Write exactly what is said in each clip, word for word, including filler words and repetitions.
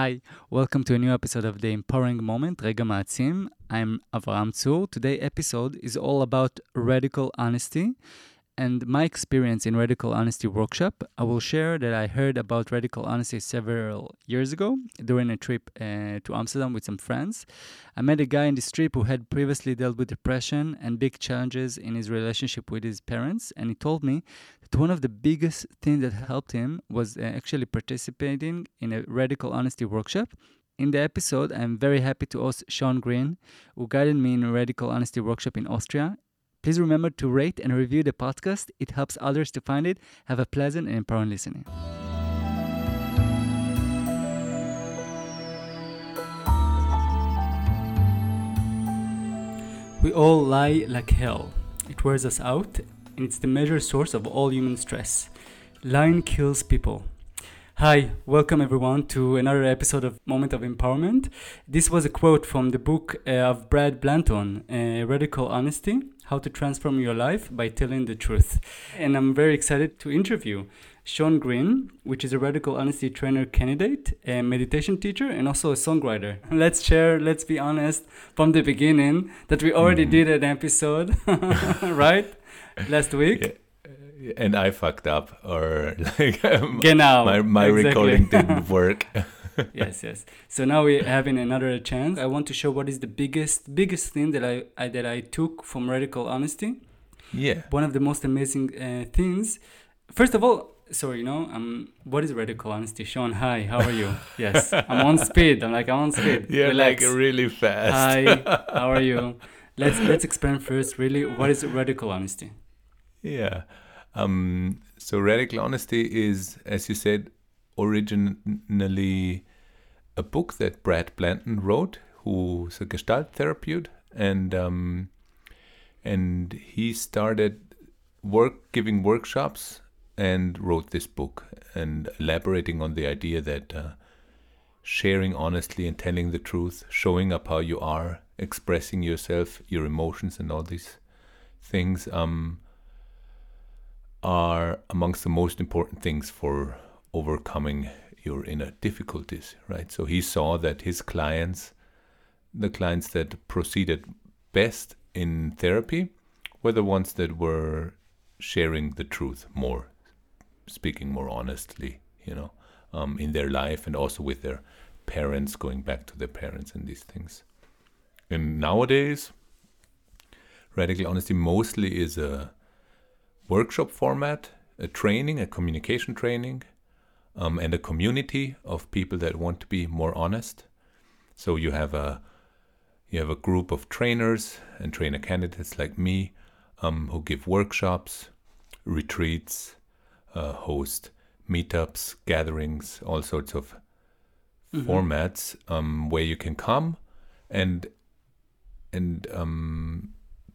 Hi, welcome to a new episode of The Empowering Moment, Rega Ma'atzim. I'm Avraham Tzur. Today's episode is all about radical honesty and my experience in radical honesty workshop. I will share that I heard about radical honesty several years ago during a trip uh, to Amsterdam with some friends. I met a guy in this trip who had previously dealt with depression and big challenges in his relationship with his parents, and he told me one of the biggest things that helped him was uh, actually participating in a radical honesty workshop. In the episode, I'm very happy to host Sean Green, who guided me in a radical honesty workshop in Austria. Please remember to rate and review the podcast. It helps others to find it. Have a pleasant and empowering listening. We all lie like hell. It wears us out, and it's the major source of all human stress. Lying kills people. Hi, welcome everyone to another episode of Moment of Empowerment. This was a quote from the book uh, of Brad Blanton, uh, Radical Honesty, How to Transform Your Life by Telling the Truth. And I'm very excited to interview Sean Green, which is a radical honesty trainer candidate, a meditation teacher, and also a songwriter. Let's share, let's be honest from the beginning that we already mm. did an episode, right? Last week, yeah. And I fucked up, or like genau, my my exactly. recording didn't work. yes, yes. So now we're having another chance. I want to show what is the biggest biggest thing that I, I that I took from radical honesty. Yeah. One of the most amazing uh, things. First of all, sorry, you know, um, what is radical honesty? Sean, hi, how are you? Yes, I'm on speed. I'm like I'm on speed. Yeah, relax. Like really fast. Hi, how are you? Let's let's explain first. Really, what is radical honesty? Yeah. Um, so radical honesty is, as you said, originally a book that Brad Blanton wrote, who's a Gestalt therapist, and um, and he started work giving workshops and wrote this book and elaborating on the idea that uh, sharing honestly and telling the truth, showing up how you are, expressing yourself, your emotions, and all these things. Um, are amongst the most important things for overcoming your inner difficulties, right? So he saw that his clients, the clients that proceeded best in therapy, were the ones that were sharing the truth more, speaking more honestly, you know, um, in their life and also with their parents, going back to their parents and these things. And nowadays, radical honesty mostly is a workshop format, a training, a communication training, um, and a community of people that want to be more honest. So you have a you have a group of trainers and trainer candidates like me um, who give workshops, retreats, uh, host meetups, gatherings, all sorts of mm-hmm. formats um, where you can come and and um,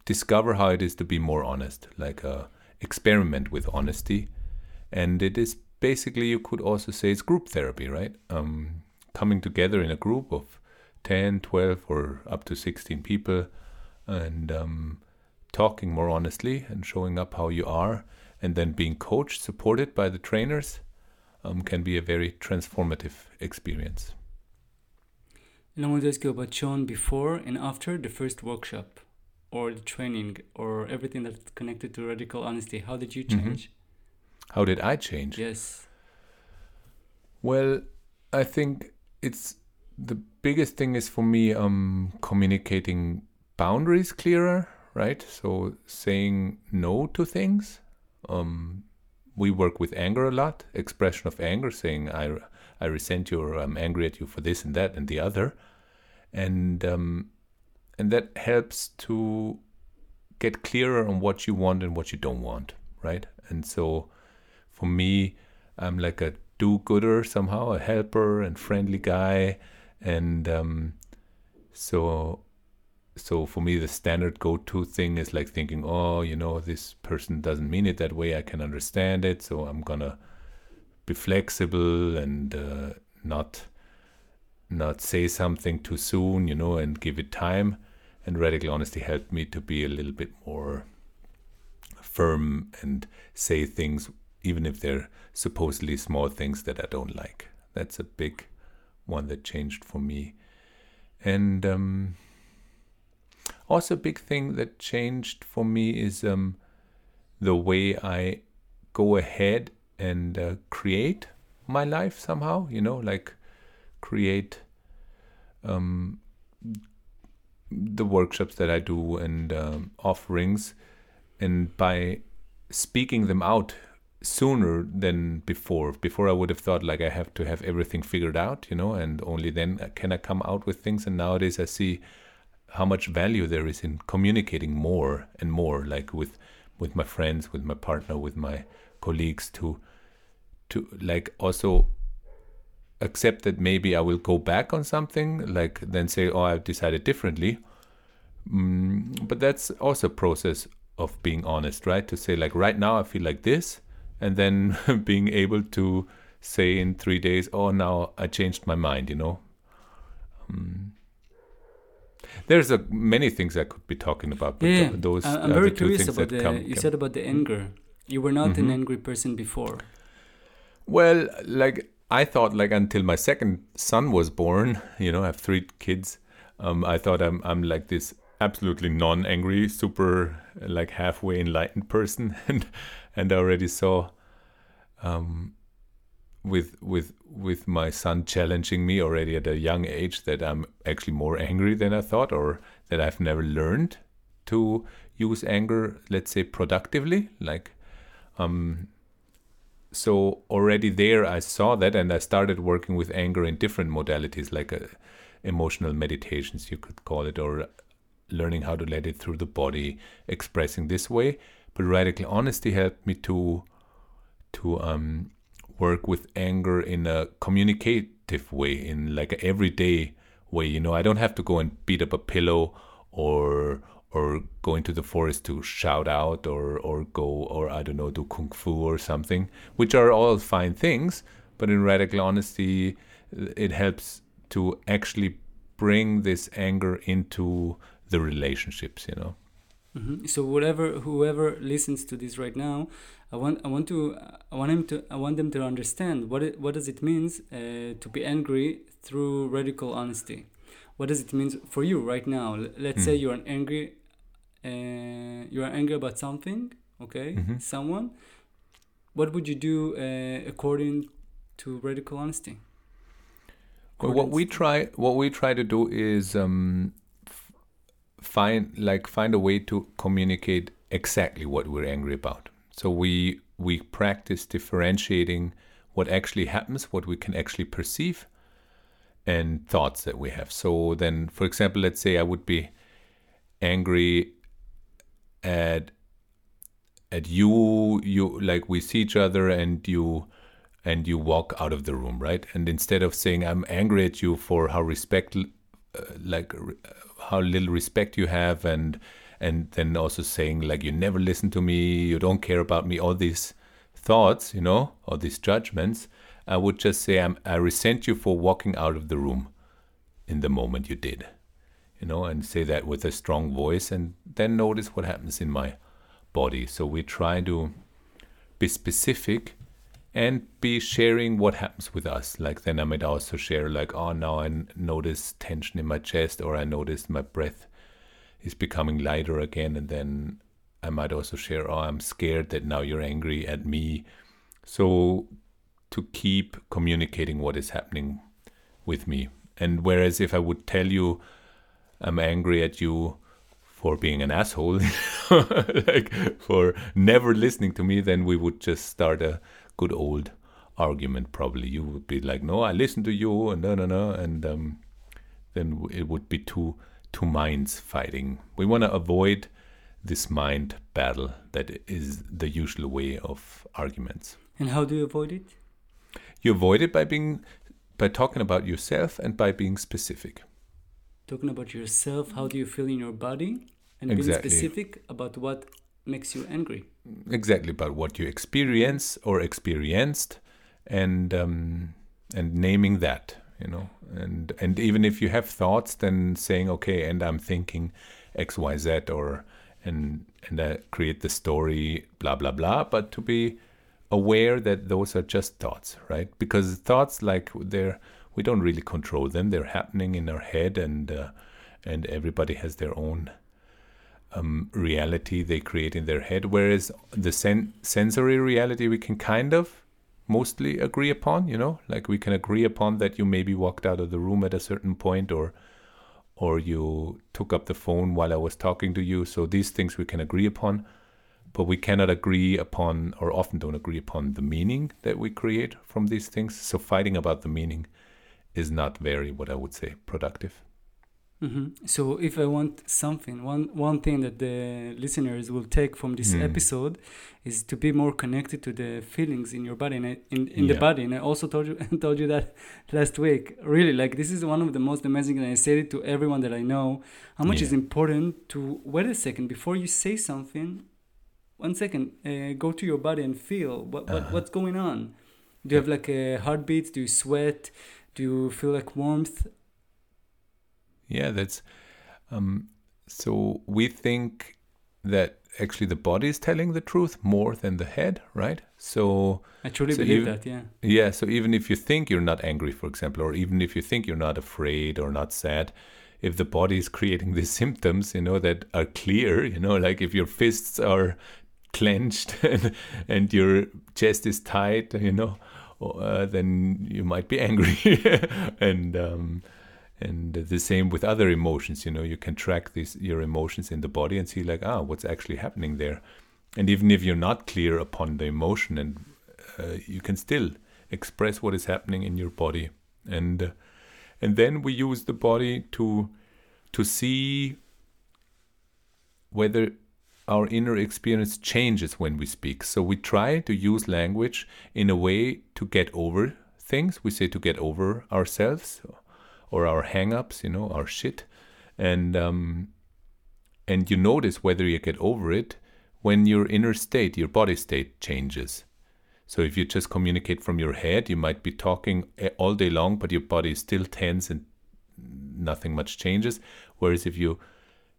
discover how it is to be more honest, like a experiment with honesty. And it is basically, you could also say it's group therapy, right? Um, coming together in a group of ten, twelve, or up to sixteen people and um, talking more honestly and showing up how you are, and then being coached, supported by the trainers, um, can be a very transformative experience. And I want to ask you about Sean before and after the first workshop, or the training, or everything that's connected to radical honesty. How did you change? Mm-hmm. How did I change? Yes. Well, I think it's the biggest thing is for me um, communicating boundaries clearer, right? So saying no to things. Um, we work with anger a lot, expression of anger, saying I, I resent you, or I'm angry at you for this and that and the other. And um, And that helps to get clearer on what you want and what you don't want, right? And so for me, I'm like a do-gooder somehow, a helper and friendly guy. And um, so so for me, the standard go-to thing is like thinking, oh, you know, this person doesn't mean it that way. I can understand it. So I'm going to be flexible and uh, not... not say something too soon, you know, and give it time. And radical honesty helped me to be a little bit more firm and say things, even if they're supposedly small things that I don't like. That's a big one that changed for me. And um, also a big thing that changed for me is um, the way I go ahead and uh, create my life somehow, you know, like create um, the workshops that I do and um, offerings. And by speaking them out sooner than before, before I would have thought like I have to have everything figured out, you know, and only then can I come out with things. And nowadays I see how much value there is in communicating more and more, like with with my friends, with my partner, with my colleagues, to to like also accept that maybe I will go back on something, like then say, oh, I've decided differently. Mm, but that's also a process of being honest, right? To say like, right now I feel like this, and then being able to say in three days, oh, now I changed my mind, you know. Um, there's a, many things I could be talking about, but yeah, th- those I'm are very the two curious things about that the, come, you come. Said about the anger. You were not mm-hmm. an angry person before. Well, like I thought, like until my second son was born, you know, I have three kids. Um, I thought I'm I'm like this absolutely non-angry, super like halfway enlightened person, and and I already saw um, with with with my son challenging me already at a young age that I'm actually more angry than I thought, or that I've never learned to use anger, let's say, productively. Like, um, so already there I saw that, and I started working with anger in different modalities, like a, emotional meditations, you could call it, or learning how to let it through the body, expressing this way. But Radical Honesty helped me to to um, work with anger in a communicative way, in like an everyday way. You know, I don't have to go and beat up a pillow or or go into the forest to shout out or, or go or, I don't know, do kung fu or something, which are all fine things. But in Radical Honesty, it helps to actually bring this anger into the relationships, you know. Mm-hmm. So whatever, whoever listens to this right now, I want, I want to, I want him to, I want them to understand what it, what does it means uh, to be angry through Radical Honesty. What does it mean for you right now? Let's mm. say you're an angry, uh, you are angry about something, okay, mm-hmm. someone. What would you do uh, according to Radical Honesty? According well, what we try, what we try to do is. Um, find like find a way to communicate exactly what we're angry about. So we we practice differentiating what actually happens, what we can actually perceive, and thoughts that we have. So then, for example, let's say I would be angry at at you you like we see each other and you and you walk out of the room, right? And instead of saying I'm angry at you for how respect uh, like uh, how little respect you have, and and then also saying like you never listen to me, you don't care about me, all these thoughts, you know, all these judgments, I would just say I'm, I resent you for walking out of the room in the moment you did, you know, and say that with a strong voice, and then notice what happens in my body. So we try to be specific and be sharing what happens with us. Like then I might also share like, oh, now I n- notice tension in my chest, or I notice my breath is becoming lighter again. And then I might also share, oh, I'm scared that now you're angry at me. So to keep communicating what is happening with me. And whereas if I would tell you I'm angry at you for being an asshole, like for never listening to me, then we would just start a good old argument probably. You would be like, no, I listen to you, and no, no, no. And um, then it would be two two minds fighting. We want to avoid this mind battle that is the usual way of arguments. And how do you avoid it? You avoid it by being by talking about yourself and by being specific. Talking about yourself, how do you feel in your body? And exactly. Being specific about what makes you angry. Exactly, about what you experience or experienced, and um, and naming that, you know, and and even if you have thoughts, then saying, okay, and I'm thinking X, Y, Z, or and and I create the story, blah, blah, blah, but to be aware that those are just thoughts, right? Because thoughts, like they're we don't really control them. They're happening in our head, and uh, and everybody has their own um, reality they create in their head. Whereas the sen- sensory reality we can kind of mostly agree upon, you know, like we can agree upon that you maybe walked out of the room at a certain point, or or you took up the phone while I was talking to you. So these things we can agree upon, but we cannot agree upon, or often don't agree upon, the meaning that we create from these things. So fighting about the meaning is not very, what I would say, productive. Mm-hmm. So if I want something, one one thing that the listeners will take from this mm. episode is to be more connected to the feelings in your body, and I, in, in yeah. the body. And I also told you told you that last week. Really, like, this is one of the most amazing, and I said it to everyone that I know, how much yeah. is important to wait a second before you say something. One second, uh, go to your body and feel what, what uh-huh. what's going on. Do you have like a heartbeat? Do you sweat? Do you feel like warmth? Yeah, that's, um, so we think that actually the body is telling the truth more than the head, right? So I truly so believe even, that, yeah. Yeah, so even if you think you're not angry, for example, or even if you think you're not afraid or not sad, if the body is creating these symptoms, you know, that are clear, you know, like if your fists are clenched and, and your chest is tight, you know, uh, then you might be angry. and, um... And the same with other emotions, you know, you can track these your emotions in the body and see like, ah, what's actually happening there. And even if you're not clear upon the emotion, and uh, you can still express what is happening in your body. And uh, and then we use the body to to see whether our inner experience changes when we speak. So we try to use language in a way to get over things. We say to get over ourselves, or our hang-ups, you know, our shit. And um, and you notice whether you get over it when your inner state, your body state, changes. So if you just communicate from your head, you might be talking all day long, but your body is still tense and nothing much changes. Whereas if you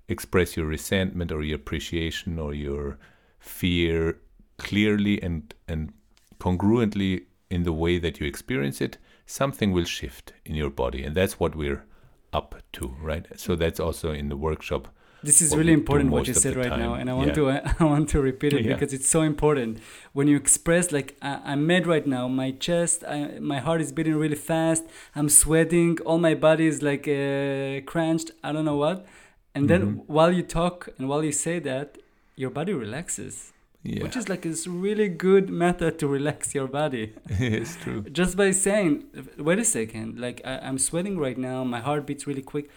express your resentment or your appreciation or your fear clearly and, and congruently in the way that you experience it, something will shift in your body. And that's what we're up to, right? So that's also in the workshop. This is really important what you said right time. now. And I want yeah. to I, I want to repeat it yeah. because it's so important. When you express, like, I, I'm mad right now. My chest, I, my heart is beating really fast. I'm sweating. All my body is like uh, crunched. I don't know what. And then mm-hmm. while you talk and while you say that, your body relaxes. Yeah. Which is like a really good method to relax your body. It's true. Just by saying, wait a second, like I, I'm sweating right now, my heart beats really quick.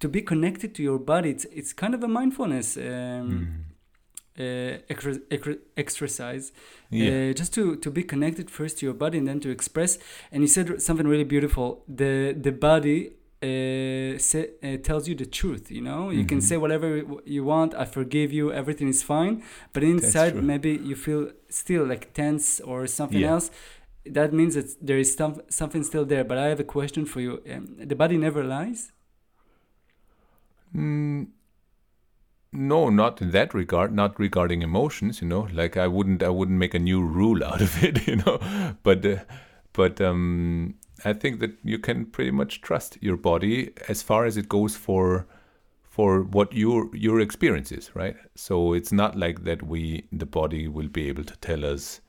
To be connected to your body, it's it's kind of a mindfulness um, mm. uh, exer- exer- exercise. Yeah. Uh, just to, to be connected first to your body and then to express. And you said something really beautiful. The the body uh, say, uh, tells you the truth, you know, mm-hmm. you can say whatever you want, I forgive you, everything is fine, but inside maybe you feel still like tense or something yeah. else. That means that there is some, something still there. But I have a question for you. Um, the body never lies? Mm, no, not in that regard, not regarding emotions, you know, like I wouldn't, I wouldn't make a new rule out of it, you know, but, uh, but, um, I think that you can pretty much trust your body as far as it goes for for what your your experience is, right? So it's not like that we the body will be able to tell us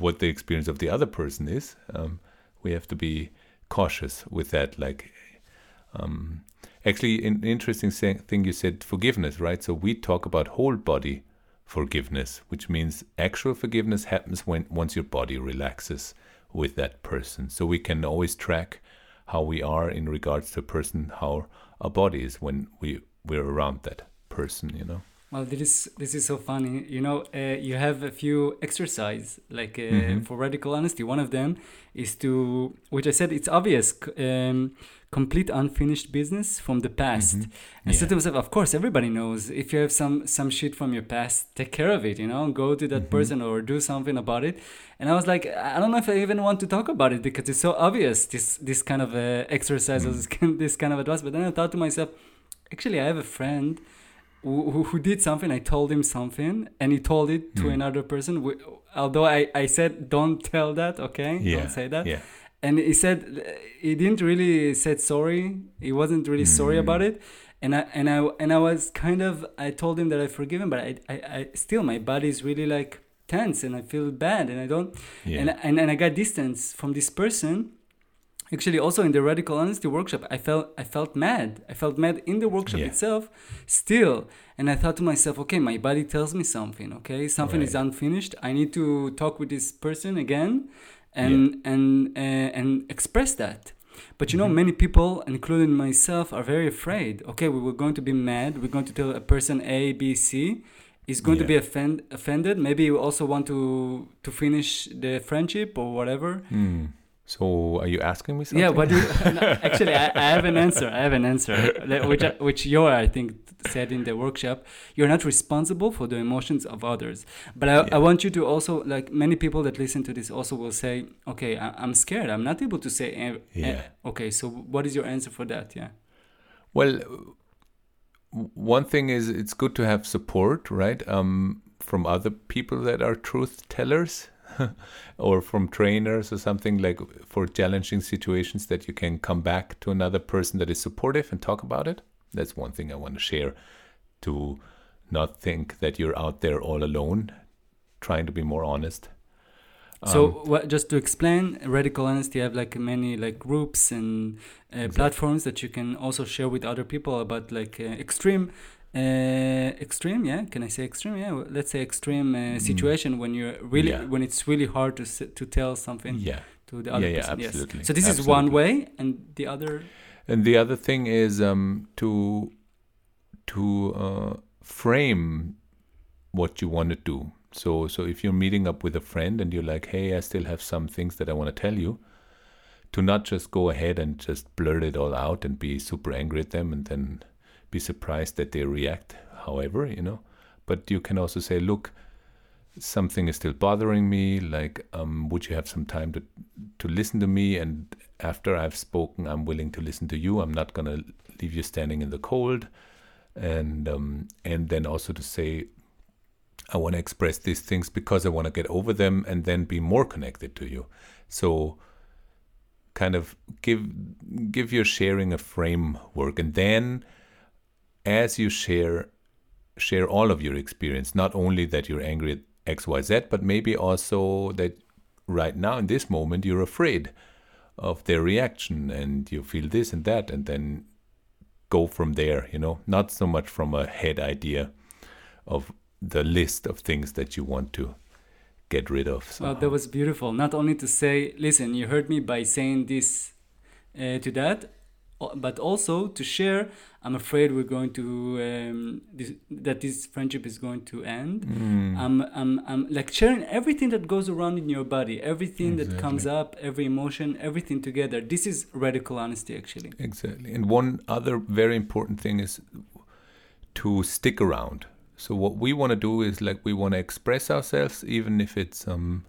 what the experience of the other person is. Um, we have to be cautious with that. Like, um, actually, an interesting thing you said, forgiveness, right? So we talk about whole body forgiveness, which means actual forgiveness happens when once your body relaxes with that person. So we can always track how we are in regards to a person, how our body is when we, we're around that person, you know. Well, this is, this is so funny. You know, uh, you have a few exercises, like uh, mm-hmm. for Radical Honesty. One of them is to, which I said, it's obvious, um, complete unfinished business from the past. Mm-hmm. And yeah. I said to myself, of course, everybody knows. If you have some, some shit from your past, take care of it, you know, go to that mm-hmm. person or do something about it. And I was like, I don't know if I even want to talk about it because it's so obvious, this, this kind of uh, exercise, mm-hmm. this kind of advice. But then I thought to myself, actually, I have a friend Who, who did something. I told him something and he told it to mm. another person, we, although I, I said don't tell that, okay, yeah, don't say that, yeah. And he said he didn't really said sorry. He wasn't really mm-hmm. sorry about it. And I and I and I was kind of I told him that I forgive him, but I I, I still my body's really like tense and I feel bad and I don't yeah. and, and and I got distance from this person. Actually, also in the Radical Honesty workshop, I felt I felt mad. I felt mad in the workshop yeah. itself still. And I thought to myself, okay, my body tells me something, okay? Something right. is unfinished. I need to talk with this person again and yeah. and uh, and express that. But you know, mm-hmm. many people, including myself, are very afraid. Okay, we were going to be mad. We're going to tell a person A, B, C is going yeah. to be offend, offended. Maybe you also want to, to finish the friendship or whatever. Mm. So are you asking me something? Yeah, what do you, no, actually, I, I have an answer. I have an answer, which which Yoa, I think, said in the workshop. You're not responsible for the emotions of others. But I, yeah. I want you to also, like many people that listen to this also will say, okay, I, I'm scared. I'm not able to say, eh, yeah. eh, okay, so what is your answer for that? Yeah. Well, one thing is it's good to have support, right? Um, from other people that are truth tellers. Or from trainers or something, like for challenging situations that you can come back to another person that is supportive and talk about it. That's one thing I want to share, to not think that you're out there all alone, trying to be more honest. So um, what, just to explain, Radical Honesty have like many like groups and uh, exactly. platforms that you can also share with other people about like uh, extreme Uh, extreme, yeah. Can I say extreme? Yeah. Let's say extreme uh, situation mm. when you're really yeah. when it's really hard to to tell something yeah. to the other yeah, person. Yeah, absolutely. Yes. So this absolutely. is one way, and the other. And the other thing is um, to to uh, frame what you want to do. So so if you're meeting up with a friend and you're like, hey, I still have some things that I want to tell you, to not just go ahead and just blurt it all out and be super angry at them and then be surprised that they react, however, you know. But you can also say, look, something is still bothering me, like um would you have some time to to listen to me, and after I've spoken, I'm willing to listen to you. I'm not gonna leave you standing in the cold. And um and then also to say, I want to express these things because I want to get over them and then be more connected to you. So kind of give give your sharing a framework, and then as you share, share all of your experience, not only that you're angry at X, Y, Z, but maybe also that right now in this moment, you're afraid of their reaction and you feel this and that, and then go from there, you know, not so much from a head idea of the list of things that you want to get rid of. Somehow. Well, that was beautiful. Not only to say, listen, you heard me by saying this uh, to that, but also to share, I'm afraid we're going to um, this, that this friendship is going to end. Mm. I'm, I'm, I'm like sharing everything that goes around in your body, everything exactly. that comes up, every emotion, everything together. This is radical honesty, actually. Exactly. And one other very important thing is to stick around. So what we want to do is like we want to express ourselves, even if it's um.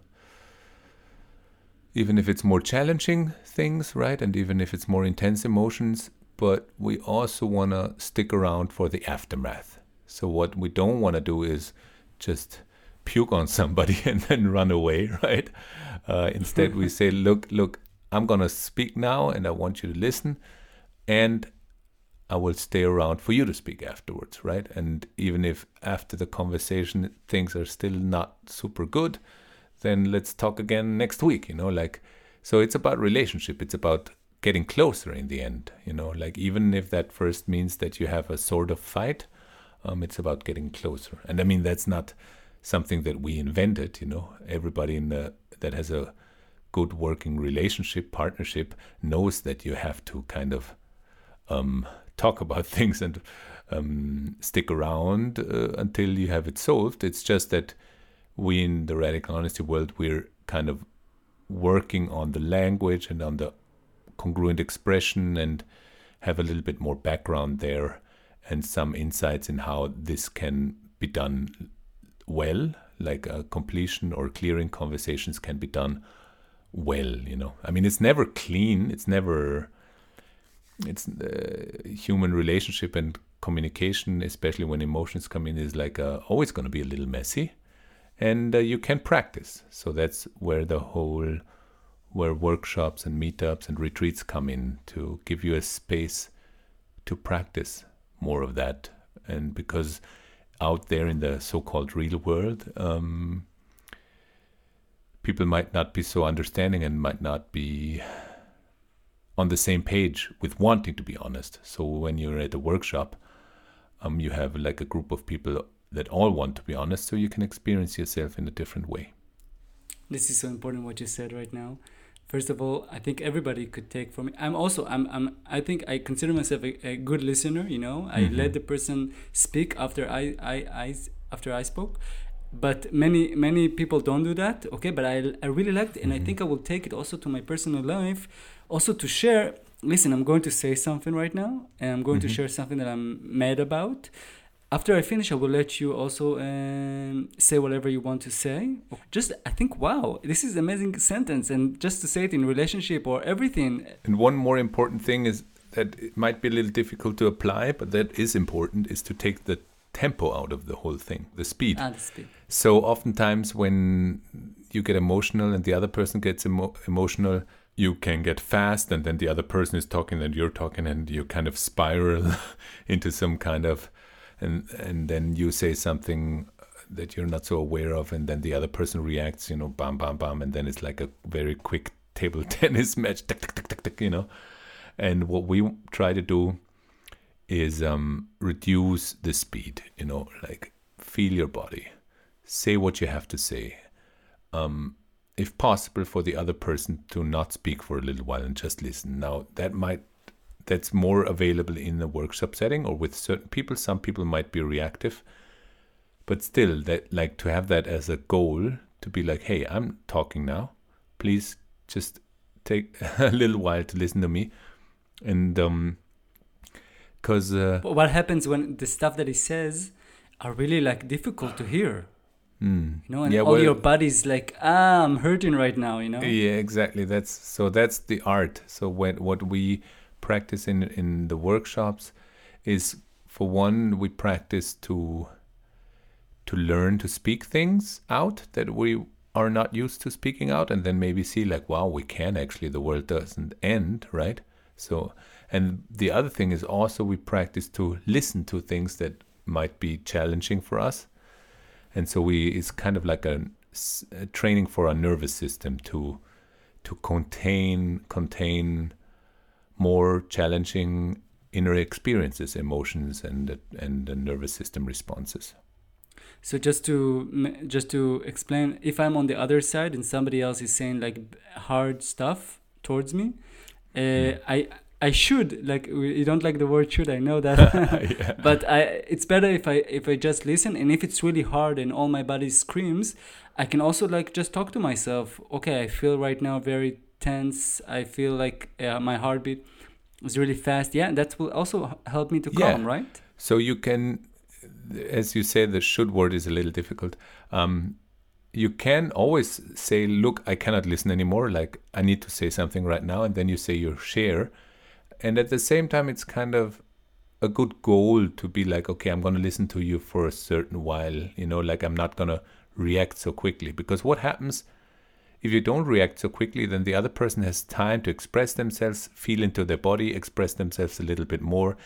even if it's more challenging things, right? And even if it's more intense emotions, but we also want to stick around for the aftermath. So what we don't want to do is just puke on somebody and then run away, right? Uh, instead, we say, look, look, I'm going to speak now and I want you to listen, and I will stay around for you to speak afterwards, right? And even if after the conversation, things are still not super good, then let's talk again next week, you know, like, so it's about relationship. It's about getting closer in the end, you know, like even if that first means that you have a sort of fight, um, it's about getting closer. And I mean, that's not something that we invented, you know, everybody in the, that has a good working relationship, partnership, knows that you have to kind of um, talk about things and um, stick around uh, until you have it solved. It's just that we in the Radical Honesty world, we're kind of working on the language and on the congruent expression, and have a little bit more background there and some insights in how this can be done well, like a completion or clearing conversations can be done well, you know. I mean, it's never clean. It's never, it's uh, human relationship and communication, especially when emotions come in, is like a, always going to be a little messy. And uh, you can practice. So that's where the whole where workshops and meetups and retreats come in to give you a space to practice more of that. And because out there in the so-called real world, um, people might not be so understanding and might not be on the same page with wanting to be honest. So when you're at a workshop, um, you have like a group of people that all want to be honest, so you can experience yourself in a different way. This is so important what you said right now. First of all, I think everybody could take from it. I'm also, I'm, I'm, I think I consider myself a, a good listener, you know. Mm-hmm. I let the person speak after I, I, I, after I spoke. But many, many people don't do that, okay? But I, I really liked it, and mm-hmm. I think I will take it also to my personal life, also to share. Listen, I'm going to say something right now, and I'm going mm-hmm. to share something that I'm mad about. After I finish, I will let you also um, say whatever you want to say. Just, I think, wow, this is an amazing sentence. And just to say it in relationship or everything. And one more important thing is that it might be a little difficult to apply, but that is important, is to take the tempo out of the whole thing, the speed. Ah, the speed. So oftentimes when you get emotional and the other person gets emo- emotional, you can get fast, and then the other person is talking and you're talking, and you kind of spiral into some kind of... And and then you say something that you're not so aware of, and then the other person reacts, you know, bam, bam, bam, and then it's like a very quick table tennis match, tick, tick, tick, tick, tick, you know. And what we try to do is um, reduce the speed, you know, like feel your body, say what you have to say. Um, if possible, for the other person to not speak for a little while and just listen. Now, that might... that's more available in a workshop setting or with certain people. Some people might be reactive, but still, that like to have that as a goal, to be like, hey, I'm talking now, please just take a little while to listen to me. And um because uh, what happens when the stuff that he says are really like difficult to hear, mm. you know, and yeah, all well, your body's like, ah, I'm hurting right now, you know. Yeah, exactly. That's so that's the art. So when what we practice in, in the workshops is, for one, we practice to to learn to speak things out that we are not used to speaking out, and then maybe see like, wow, we can actually, the world doesn't end, right? So, and the other thing is also we practice to listen to things that might be challenging for us. And so we, it's kind of like a, a training for our nervous system to to contain contain more challenging inner experiences, emotions, and and the nervous system responses. So just to just to explain, if I'm on the other side and somebody else is saying like hard stuff towards me, uh, mm. I I should like you don't like the word should, I know that, yeah. But I it's better if I if I just listen, and if it's really hard and all my body screams, I can also like just talk to myself. Okay, I feel right now very tense, I feel like uh, my heartbeat is really fast. Yeah, that will also help me to calm, yeah. Right? So you can, as you say, the should word is a little difficult. Um, you can always say, look, I cannot listen anymore. Like, I need to say something right now. And then you say your share. And at the same time, it's kind of a good goal to be like, okay, I'm going to listen to you for a certain while. You know, like I'm not going to react so quickly. Because what happens... if you don't react so quickly, then the other person has time to express themselves, feel into their body, express themselves a little bit more,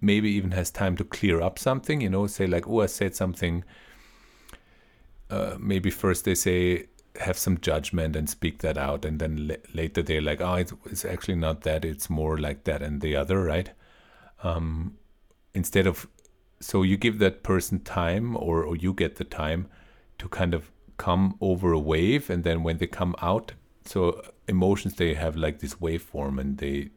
maybe even has time to clear up something, you know, say like, oh, I said something. Uh, maybe first they say, have some judgment and speak that out. And then l- later they're like, oh, it's, it's actually not that. It's more like that and the other, right? Um, instead of, so you give that person time, or, or you get the time to kind of come over a wave, and then when they come out, so emotions, they have like this waveform, and they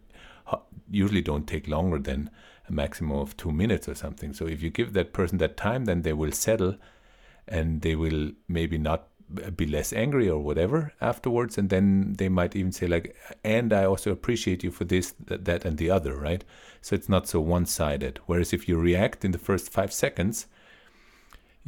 usually don't take longer than a maximum of two minutes or something. So if you give that person that time, then they will settle, and they will maybe not be less angry or whatever afterwards. And then they might even say like, and I also appreciate you for this, that, that and the other, right? So it's not so one-sided. Whereas if you react in the first five seconds,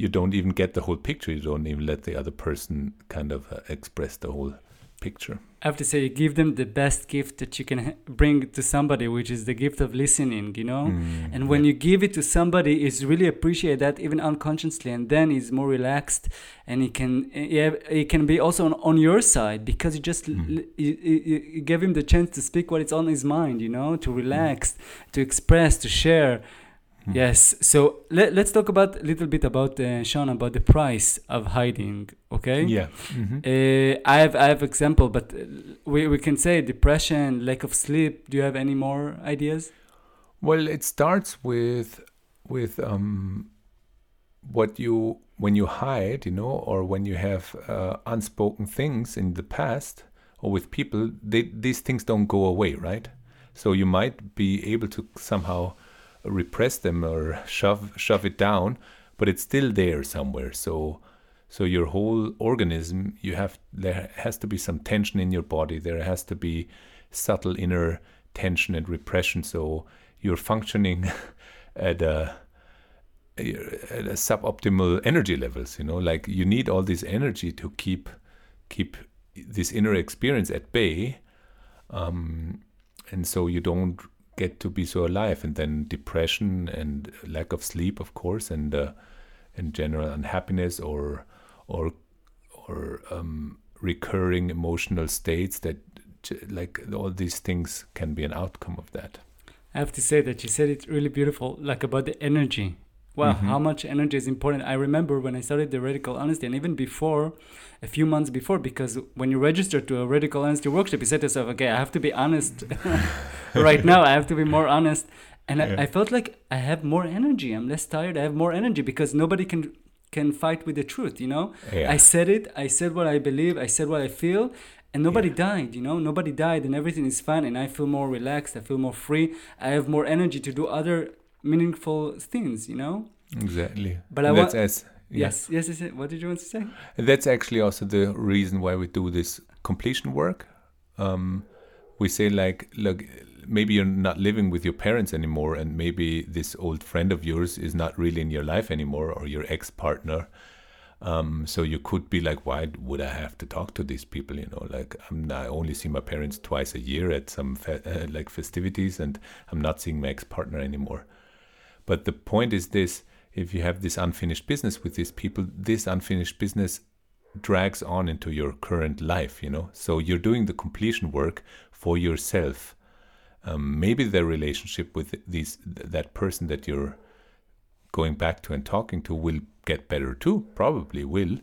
you don't even get the whole picture. You don't even let the other person kind of uh, express the whole picture. I have to say, you give them the best gift that you can bring to somebody, which is the gift of listening, you know? Mm, and when yeah. you give it to somebody, it's really appreciate that, even unconsciously, and then he's more relaxed, and he can he can be also on, on your side, because you just mm. you, you, you gave him the chance to speak what is on his mind, you know, to relax, mm. to express, to share. Mm. Yes, so let, let's talk about a little bit about, uh, Sean, about the price of hiding, okay? Yeah. Mm-hmm. Uh, I have I have example, but we, we can say depression, lack of sleep. Do you have any more ideas? Well, it starts with with um, what you, when you hide, you know, or when you have uh, unspoken things in the past or with people, they, these things don't go away, right? So you might be able to somehow repress them or shove shove it down, but it's still there somewhere. So, so your whole organism, you have there has to be some tension in your body. There has to be subtle inner tension and repression. So you're functioning at a at a suboptimal energy levels. You know, like you need all this energy to keep keep this inner experience at bay, um, and so you don't get to be so alive, and then depression and lack of sleep, of course, and uh, and general unhappiness or or or um, recurring emotional states that, like, all these things can be an outcome of that. I have to say that you said it really beautiful, like about the energy. Wow, mm-hmm. How much energy is important. I remember when I started the Radical Honesty, and even before, a few months before, because when you register to a Radical Honesty workshop, you said to yourself, okay, I have to be honest right now. I have to be more honest. And yeah. I, I felt like I have more energy. I'm less tired. I have more energy because nobody can can fight with the truth, you know? Yeah. I said it. I said what I believe. I said what I feel. And nobody yeah. died, you know, nobody died, and everything is fine. And I feel more relaxed. I feel more free. I have more energy to do other meaningful things, you know? Exactly. But I want yes. yes yes yes what did you want to say? That's actually also the reason why we do this completion work. Um we say, like, look, maybe you're not living with your parents anymore, and maybe this old friend of yours is not really in your life anymore, or your ex-partner, um so you could be like, why would I have to talk to these people, you know? Like, I'm, I only see my parents twice a year at some fe- uh, like festivities, and I'm not seeing my ex-partner anymore. But the point is this: if you have this unfinished business with these people, this unfinished business drags on into your current life, you know? So you're doing the completion work for yourself. Um, maybe the relationship with these that person that you're going back to and talking to will get better too, probably will.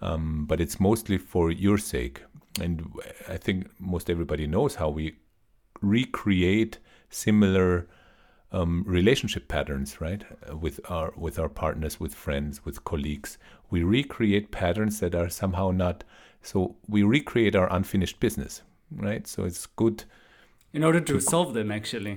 Um, but it's mostly for your sake. And I think most everybody knows how we recreate similar Um, relationship patterns, right? With our with our partners, with friends, with colleagues, we recreate patterns that are somehow not. So we recreate our unfinished business, right? So it's good in order to, to solve them, actually.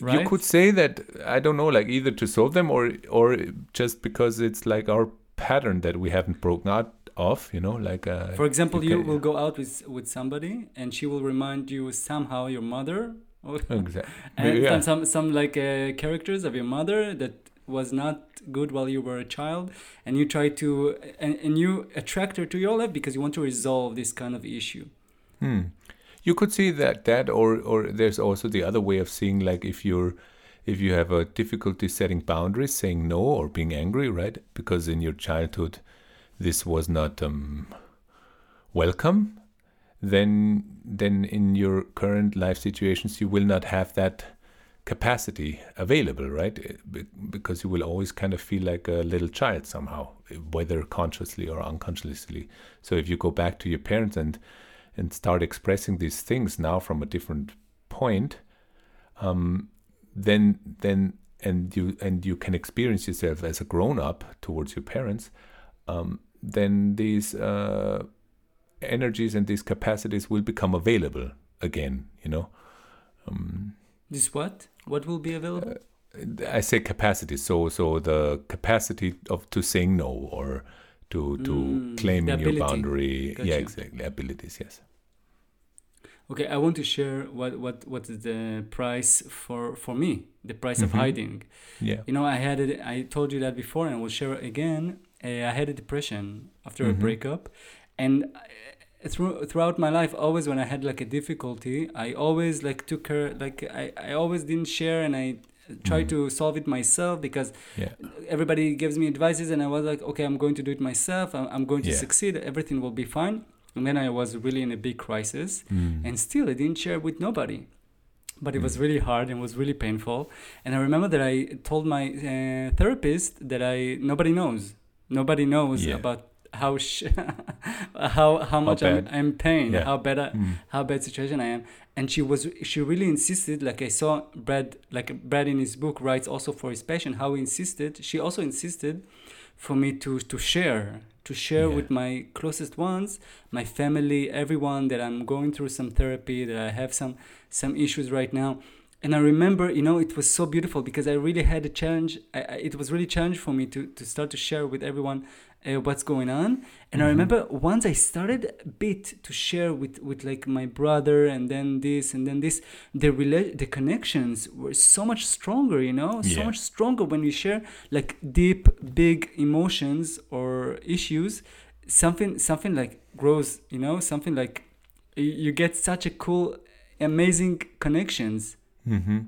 Right? You could say that, I don't know, like either to solve them or or just because it's like our pattern that we haven't broken out of, you know, like. Uh, For example, you, you can, will go out with with somebody, and she will remind you somehow your mother. Exactly. And yeah. some, some some like uh, characters of your mother that was not good while you were a child, and you try to and, and you attract her to your life because you want to resolve this kind of issue. Hmm. You could see that that or or there's also the other way of seeing, like, if you're if you have a difficulty setting boundaries, saying no, or being angry, right? Because in your childhood this was not um, welcome. Then, then in your current life situations, you will not have that capacity available, right? Be- because you will always kind of feel like a little child somehow, whether consciously or unconsciously. So if you go back to your parents and and start expressing these things now from a different point, um, then then and you and you can experience yourself as a grown-up towards your parents, um, then these. Uh, energies and these capacities will become available again, you know. Um, this what? What will be available? Uh, I say capacity. So, so the capacity of to saying no or to to mm, claiming your boundary. Gotcha. Yeah, exactly. Abilities, yes. Okay, I want to share what what what is the price for for me? The price mm-hmm. of hiding. Yeah. You know, I had it. I told you that before, and I will share it again. Uh, I had a depression after mm-hmm. a breakup. And through, throughout my life, always when I had like a difficulty, I always like took her, like I, I always didn't share, and I tried mm-hmm. to solve it myself, because yeah. everybody gives me advices, and I was like, okay, I'm going to do it myself. I'm, I'm going to yeah. succeed. Everything will be fine. And then I was really in a big crisis, mm. and still I didn't share with nobody. But it was really hard and was really painful. And I remember that I told my uh, therapist that I nobody knows, nobody knows yeah. about how sh- how how much how I'm, I'm pain, yeah. how bad I, mm. how bad situation I am. And she was she really insisted. Like I saw Brad, like Brad in his book writes also for his passion, how he insisted. She also insisted for me to to share. to share yeah. with my closest ones, my family, everyone, that I'm going through some therapy, that I have some some issues right now. And I remember, you know, it was so beautiful, because I really had a challenge. I, I, it was really challenge for me to, to start to share with everyone uh, what's going on. And mm-hmm. I remember once I started a bit to share with, with like my brother, and then this and then this, the rela- the connections were so much stronger, you know, yeah. so much stronger when you share like deep, big emotions or issues. Something, something like grows, you know, something like you get such a cool, amazing connections. Mm-hmm.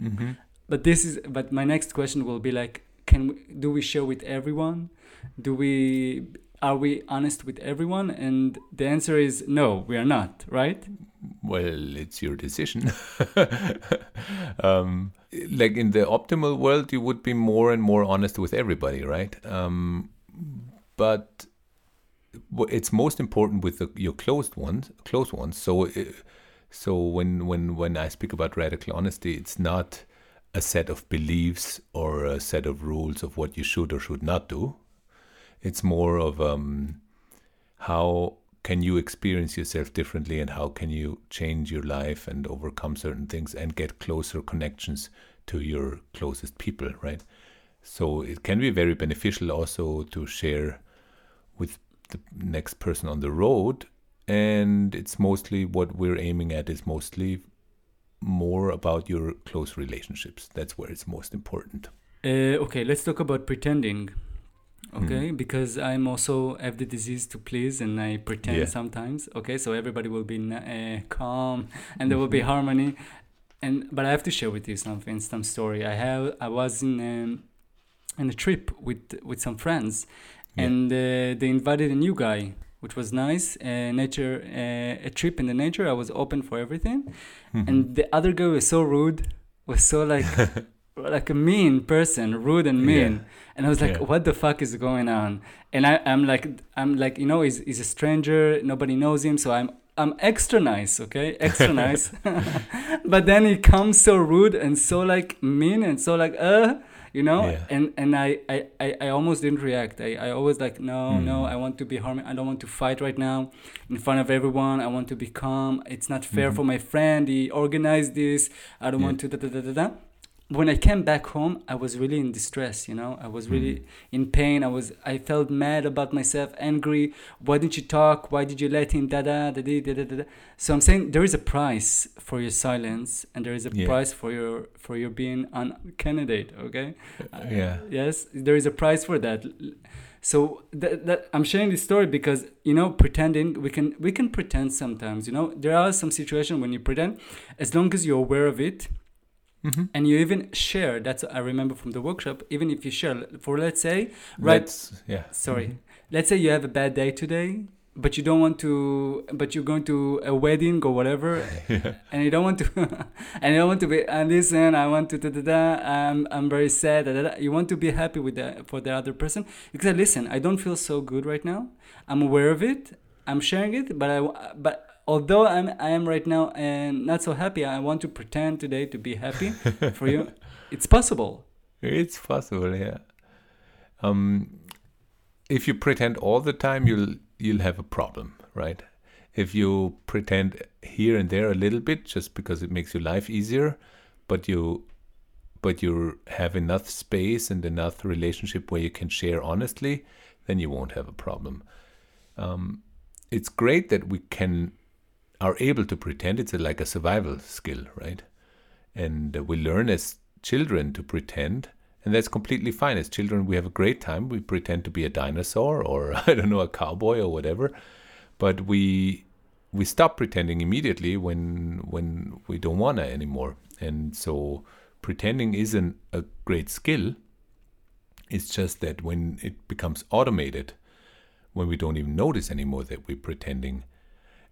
Mm-hmm. But this is. But my next question will be like, can we, do we share with everyone? Do we are we honest with everyone? And the answer is no, we are not, right? Well, it's your decision. um, like in the optimal world, you would be more and more honest with everybody, right? Um, but it's most important with the, your closed ones, close ones. So. It, So when, when, when I speak about radical honesty, it's not a set of beliefs or a set of rules of what you should or should not do. It's more of um, how can you experience yourself differently, and how can you change your life and overcome certain things and get closer connections to your closest people, right? So it can be very beneficial also to share with the next person on the road. And it's mostly what we're aiming at is mostly more about your close relationships. That's where it's most important. Uh, okay, let's talk about pretending. Okay, mm. because I'm also have the disease to please, and I pretend yeah. sometimes. Okay, so everybody will be uh, calm, and there will be harmony. And but I have to share with you something, some story. I have I was in um, in a trip with with some friends, yeah. and uh, they invited a new guy, which was nice, uh, nature, uh, a trip in the nature. I was open for everything. Mm-hmm. And the other guy was so rude, was so like, like a mean person, rude and mean. Yeah. And I was like, yeah. what the fuck is going on? And I, I'm like, I'm like, you know, he's, he's a stranger, nobody knows him. So I'm, I'm extra nice. Okay. Extra nice. But then he comes so rude and so like mean and so like, uh, you know, yeah. and, and I, I, I almost didn't react. I, I always like, no, mm. no, I want to be harming. I don't want to fight right now in front of everyone. I want to be calm. It's not fair mm-hmm. for my friend. He organized this. I don't yeah. want to da, da, da, da, da. When I came back home, I was really in distress, you know, I was really mm. in pain. I was, I felt mad about myself, angry. Why didn't you talk? Why did you let him? Da, da, da, da, da, da, da. So I'm saying there is a price for your silence, and there is a yeah. price for your, for your being un- candidate. Okay. Yeah. Uh, yes. There is a price for that. So that, that I'm sharing this story because, you know, pretending we can, we can pretend sometimes, you know, there are some situations when you pretend, as long as you're aware of it. Mm-hmm. And you even share, that's I remember from the workshop, even if you share, for let's say, right, let's, yeah. sorry, mm-hmm. let's say you have a bad day today, but you don't want to, but you're going to a wedding or whatever, yeah. and you don't want to, and you don't want to be, and listen, I want to, da, da, da, I'm, I'm very sad, da, da, da. You want to be happy with the, for the other person, because listen, I don't feel so good right now, I'm aware of it, I'm sharing it, but I, but. Although I'm, I am right now and not so happy, I want to pretend today to be happy for you. It's possible. It's possible, yeah. Um, if you pretend all the time, you'll you'll have a problem, right? If you pretend here and there a little bit, just because it makes your life easier, but you but you have enough space and enough relationship where you can share honestly, then you won't have a problem. Um, it's great that we can. Are able to pretend. It's a, like a survival skill, right? And uh, we learn as children to pretend, and that's completely fine. As children, we have a great time. We pretend to be a dinosaur or, I don't know, a cowboy or whatever. but we we stop pretending immediately when when we don't wanna anymore. And so pretending isn't a great skill. It's just that when it becomes automated, when we don't even notice anymore that we're pretending,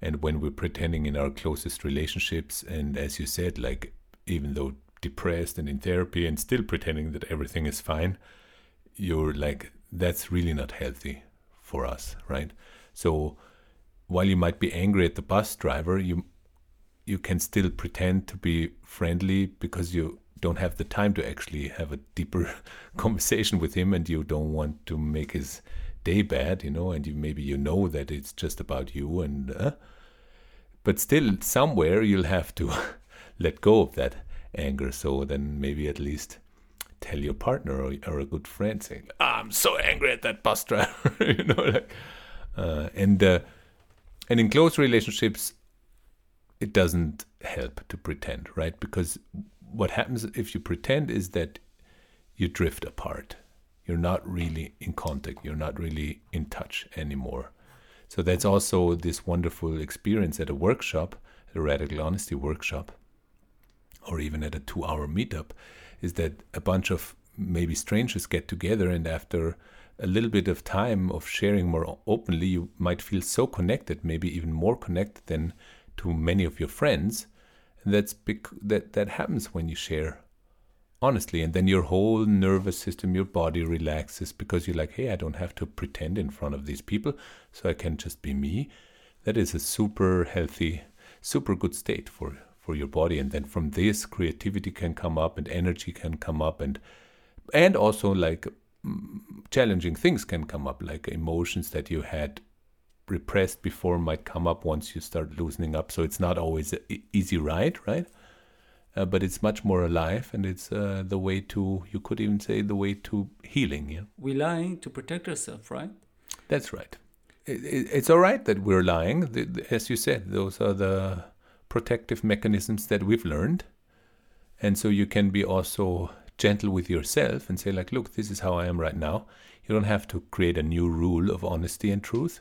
and when we're pretending in our closest relationships, and as you said, like even though depressed and in therapy and still pretending that everything is fine, you're like, that's really not healthy for us, right? So while you might be angry at the bus driver, you you can still pretend to be friendly because you don't have the time to actually have a deeper conversation with him, and you don't want to make his day bad, you know, and you, maybe you know that it's just about you, and uh, but still somewhere you'll have to let go of that anger. So then maybe at least tell your partner or, or a good friend saying, oh, I'm so angry at that bus driver, you know, like, uh, and uh, and in close relationships, it doesn't help to pretend, right? Because what happens if you pretend is that you drift apart. You're not really in contact. You're not really in touch anymore. So that's also this wonderful experience at a workshop, a Radical Honesty workshop, or even at a two-hour meetup, is that a bunch of maybe strangers get together, and after a little bit of time of sharing more openly, you might feel so connected, maybe even more connected than to many of your friends. And that's bec- that, that happens when you share honestly, and then your whole nervous system, your body relaxes because you're like, hey, I don't have to pretend in front of these people, so I can just be me. That is a super healthy, super good state for, for your body. And then from this, creativity can come up, and energy can come up, and and also like challenging things can come up, like emotions that you had repressed before might come up once you start loosening up. So it's not always an easy ride, right? Uh, but it's much more alive, and it's uh, the way to, you could even say, the way to healing. Yeah? We lie to protect ourselves, right? That's right. It, it, it's all right that we're lying. The, the, as you said, those are the protective mechanisms that we've learned. And so you can be also gentle with yourself and say, like, look, this is how I am right now. You don't have to create a new rule of honesty and truth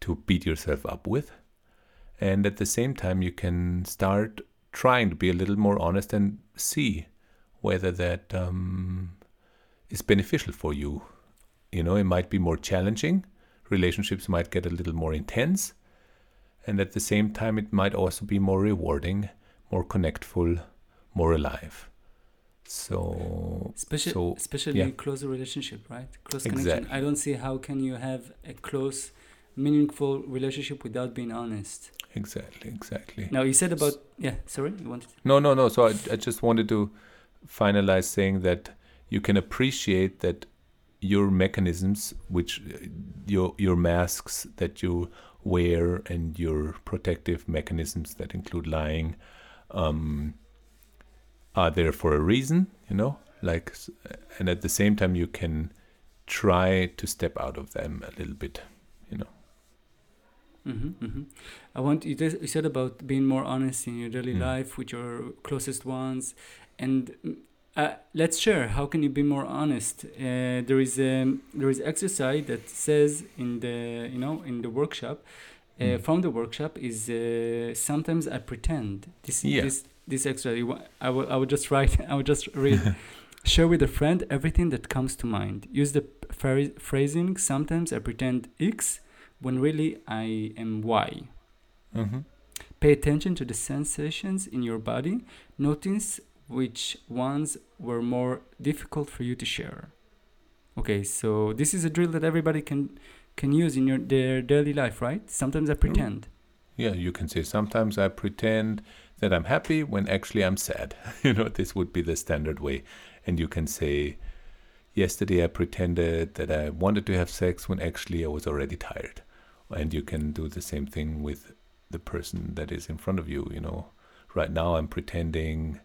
to beat yourself up with. And at the same time, you can start trying to be a little more honest and see whether that um, is beneficial for you. You know, it might be more challenging. Relationships might get a little more intense. And at the same time, it might also be more rewarding, more connectful, more alive. So... Especially, so, especially yeah. Close relationship, right? Close exactly. Connection. I don't see how can you have a close, meaningful relationship without being honest. Exactly, exactly. Now, you said about... Yeah, sorry, you wanted... No, no, no. So I, I just wanted to finalize saying that you can appreciate that your mechanisms, which your your masks that you wear and your protective mechanisms that include lying um, are there for a reason, you know? Like, and at the same time, you can try to step out of them a little bit, you know? Mm-hmm, mm-hmm. I want you, you said about being more honest in your daily mm. life with your closest ones, and uh, let's share how can you be more honest. Uh, there is um, there is exercise that says in the you know in the workshop, uh, mm. from the workshop is uh, sometimes I pretend. This yeah. this this exercise I will I will just write I will just read. Share with a friend everything that comes to mind. Use the phr- phrasing. Sometimes I pretend X. When really I am why. Mm-hmm. Pay attention to the sensations in your body. Notice which ones were more difficult for you to share. Okay, so this is a drill that everybody can can use in your their daily life, right? Sometimes I pretend. Yeah, you can say sometimes I pretend that I'm happy when actually I'm sad. You know, this would be the standard way. And you can say, yesterday I pretended that I wanted to have sex when actually I was already tired. And you can do the same thing with the person that is in front of you, you know. Right now I'm pretending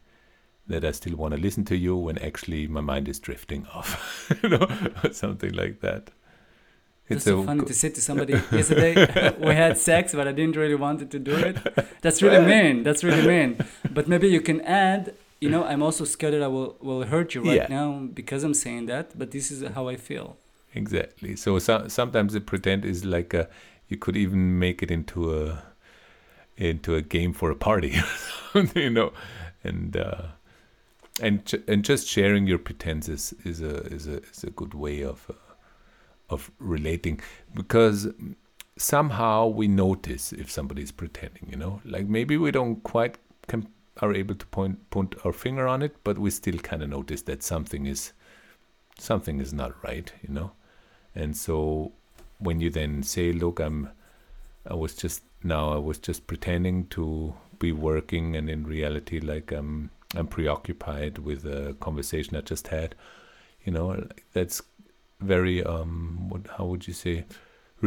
that I still want to listen to you when actually my mind is drifting off, you know, or something like that. It's That's so funny go- to say to somebody, yesterday we had sex, but I didn't really wanted to do it. That's really mean. That's really mean. But maybe you can add, you know, I'm also scared that I will, will hurt you right yeah. now because I'm saying that, but this is how I feel. Exactly. So, so sometimes the pretend is like a... You could even make it into a into a game for a party, you know, and uh, and ch- and just sharing your pretenses is a is a is a good way of uh, of relating, because somehow we notice if somebody's pretending, you know, like maybe we don't quite can, are able to point point our finger on it, but we still kind of notice that something is something is not right, you know. And so when you then say, look, I'm I was just now I was just pretending to be working, and in reality, like I'm I'm preoccupied with a conversation I just had, you know, that's very um what, how would you say,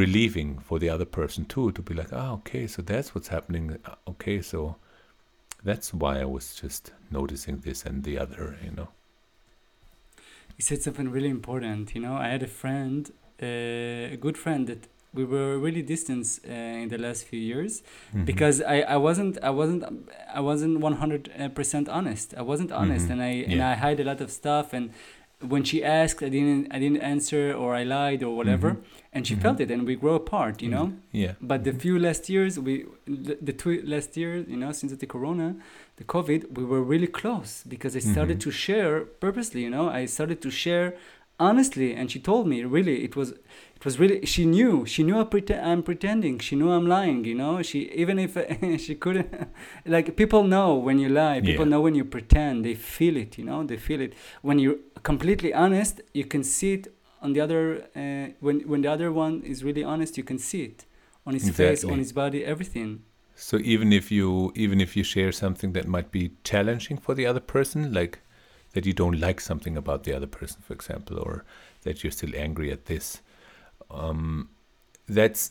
relieving for the other person too, to be like, ah, okay, so that's what's happening. Okay, so that's why I was just noticing this and the other, you know. You said something really important, you know. I had a friend, uh, a good friend, that we were really distant uh, in the last few years, mm-hmm. because I, I wasn't I wasn't I wasn't one hundred percent honest. I wasn't honest, mm-hmm. and I yeah. and I hid a lot of stuff, and when she asked, I didn't I didn't answer, or I lied, or whatever, mm-hmm. and she mm-hmm. felt it, and we grew apart, you know. Yeah. But the few last years, we the two last years, you know, since the corona, the COVID, we were really close, because I started mm-hmm. to share purposely, you know. I started to share honestly, and she told me, really, it was it was really, she knew she knew I prete- I'm pretending, she knew I'm lying, you know. She even if she couldn't, like, people know when you lie, people yeah. know when you pretend, they feel it, you know, they feel it. When you're completely honest, you can see it on the other, uh, when when the other one is really honest, you can see it on his exactly. face, on his body, everything. So even if you even if you share something that might be challenging for the other person, like that you don't like something about the other person, for example, or that you're still angry at this, um, that's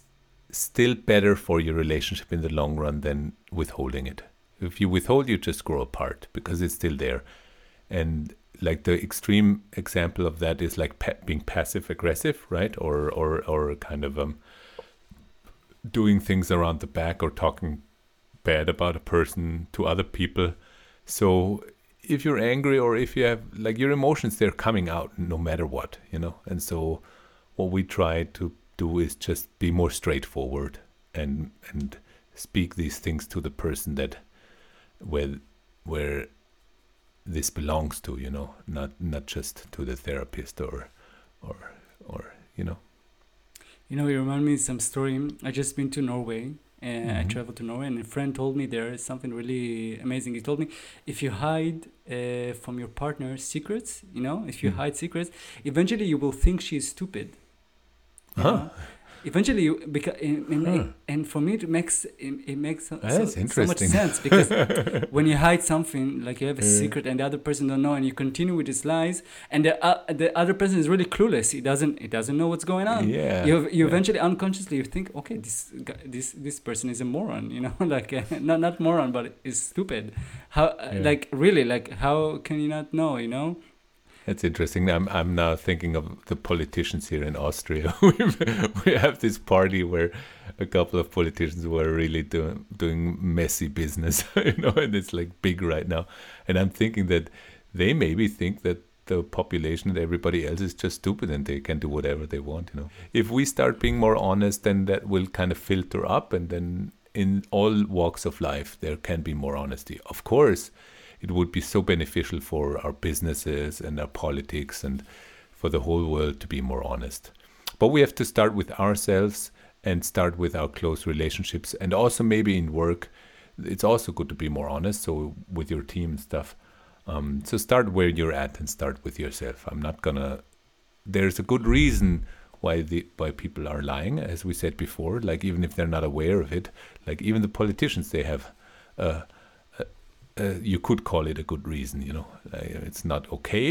still better for your relationship in the long run than withholding it. If you withhold, you just grow apart, because it's still there. And like the extreme example of that is like pa- being passive aggressive, right? Or or or kind of um, doing things around the back, or talking bad about a person to other people. So if you're angry, or if you have, like, your emotions, they're coming out no matter what, you know. And so what we try to do is just be more straightforward and and speak these things to the person that where where this belongs to, you know, not not just to the therapist or or or you know. You know, you remind me of some story. I just been to Norway. Uh, mm-hmm. I traveled to Norway, and a friend told me there is something really amazing. He told me, if you hide uh, from your partner secrets, you know, if you mm-hmm. hide secrets, eventually you will think she's stupid. Huh? Eventually, you, because and, and, huh. and for me it makes it, it makes so, so much sense, because when you hide something, like you have a yeah. secret, and the other person don't know, and you continue with these lies, and the uh, the other person is really clueless. He doesn't he doesn't know what's going on. Yeah. You you yeah. eventually unconsciously you think, okay, this guy, this this person is a moron, you know, like uh, not not moron, but is stupid. How uh, yeah. like really like how can you not know, you know? That's interesting. I'm I'm now thinking of the politicians here in Austria. We have this party where a couple of politicians were really doing doing messy business, you know, and it's like big right now. And I'm thinking that they maybe think that the population and everybody else is just stupid and they can do whatever they want, you know. If we start being more honest, then that will kind of filter up, and then in all walks of life there can be more honesty. Of course, it would be so beneficial for our businesses and our politics and for the whole world to be more honest. But we have to start with ourselves and start with our close relationships. And also maybe in work, it's also good to be more honest. So with your team and stuff. Um, so start where you're at and start with yourself. I'm not gonna... There's a good reason why the why people are lying, as we said before. Like, even if they're not aware of it, like even the politicians, they have... Uh, Uh, you could call it a good reason, you know. Like, it's not okay,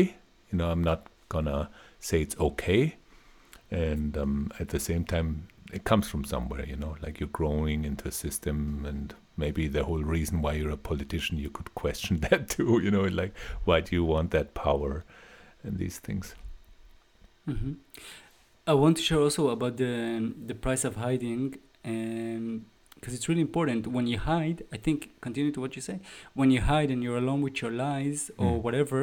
you know. I'm not gonna say it's okay, and um, at the same time, it comes from somewhere, you know. Like, you're growing into a system, and maybe the whole reason why you're a politician, you could question that too, you know. Like, why do you want that power, and these things. Mm-hmm. I want to share also about the the price of hiding, and. Because it's really important when you hide. I think continue to what you say. When you hide and you're alone with your lies or mm. whatever,